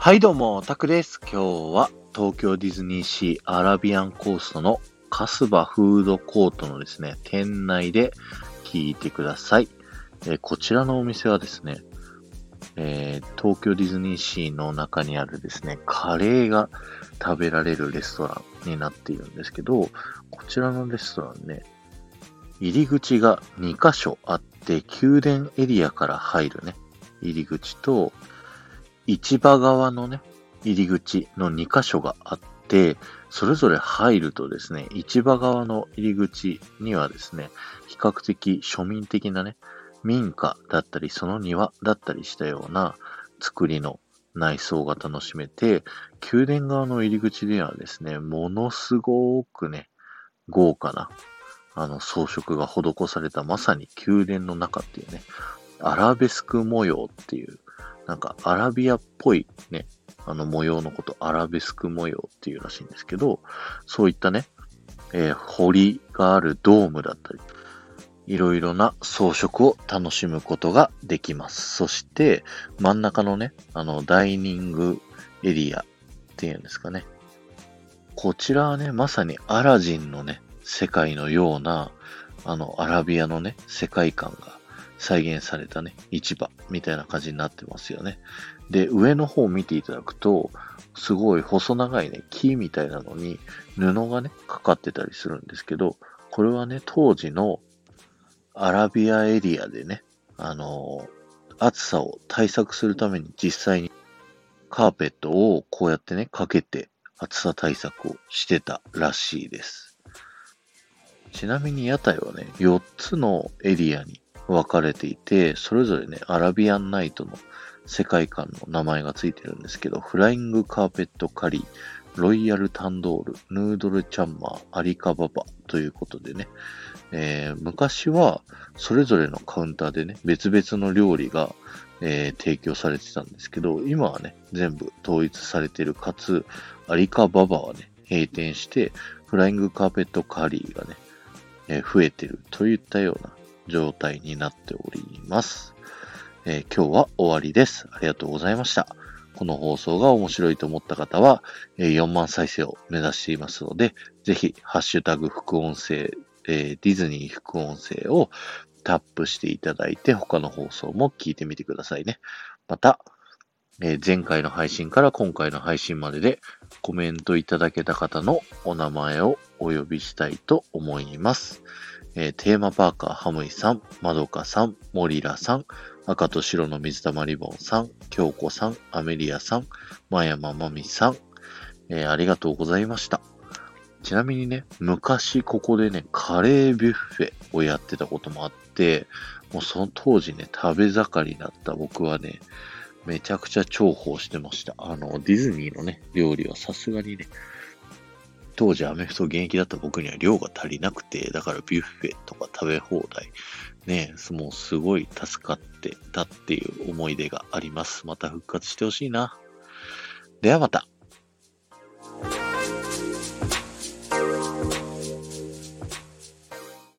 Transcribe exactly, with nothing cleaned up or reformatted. はいどうも、タクです。今日は東京ディズニーシーアラビアンコーストのカスバフードコートのですね、店内で聞いてください。えー、こちらのお店はですね、えー、東京ディズニーシーの中にあるですね、カレーが食べられるレストランになっているんですけど、こちらのレストランね、入り口がにかしょあって、宮殿エリアから入るね、入り口と、市場側のね、入り口のにかしょがあって、それぞれ入るとですね、市場側の入り口にはですね、比較的庶民的なね、民家だったり、その庭だったりしたような作りの内装が楽しめて、宮殿側の入り口ではですね、ものすごくね、豪華なあの装飾が施された、まさに宮殿の中っていうね、アラベスク模様っていう、なんかアラビアっぽいね、あの模様のこと、アラベスク模様っていうらしいんですけど、そういったね、えー、堀があるドームだったり、いろいろな装飾を楽しむことができます。そして、真ん中のね、あの、ダイニングエリアっていうんですかね。こちらはね、まさにアラジンのね、世界のような、あの、アラビアのね、世界観が再現されたね、市場みたいな感じになってますよね。で、上の方を見ていただくと、すごい細長いね、木みたいなのに布がね、かかってたりするんですけど、これはね、当時のアラビアエリアでね、あのー、暑さを対策するために実際にカーペットをこうやってね、かけて暑さ対策をしてたらしいです。ちなみに屋台はね、よっつのエリアに分かれていて、それぞれね、アラビアンナイトの世界観の名前がついてるんですけど、フライングカーペットカリー、ロイヤルタンドール、ヌードルチャンマー、アリカババということでね、えー、昔はそれぞれのカウンターでね、別々の料理が、えー、提供されてたんですけど、今はね、全部統一されてる、かつ、アリカババはね、閉店して、フライングカーペットカリーがね、えー、増えてるといったような状態になっております。えー、今日は終わりです。ありがとうございました。この放送が面白いと思った方は、よんまんさいせいを目指していますので、ぜひ、ハッシュタグ副音声、ディズニー副音声をタップしていただいて、他の放送も聞いてみてくださいね。また、前回の配信から今回の配信まででコメントいただけた方のお名前をお呼びしたいと思います。テーマパーカーハムイさん、まどかさん、モリラさん、赤と白の水玉リボンさん、京子さん、アメリアさん、まやままみさん、えー、ありがとうございました。ちなみにね、昔ここでね、カレービュッフェをやってたこともあって、もうその当時ね、食べ盛りだった僕はね、めちゃくちゃ重宝してました。あの、ディズニーのね、料理はさすがにね、当時アメフト現役だった僕には量が足りなくて、だからビュッフェとか食べ放題、ね、もうすごい助かってたっていう思い出があります。また復活してほしいな。ではまた。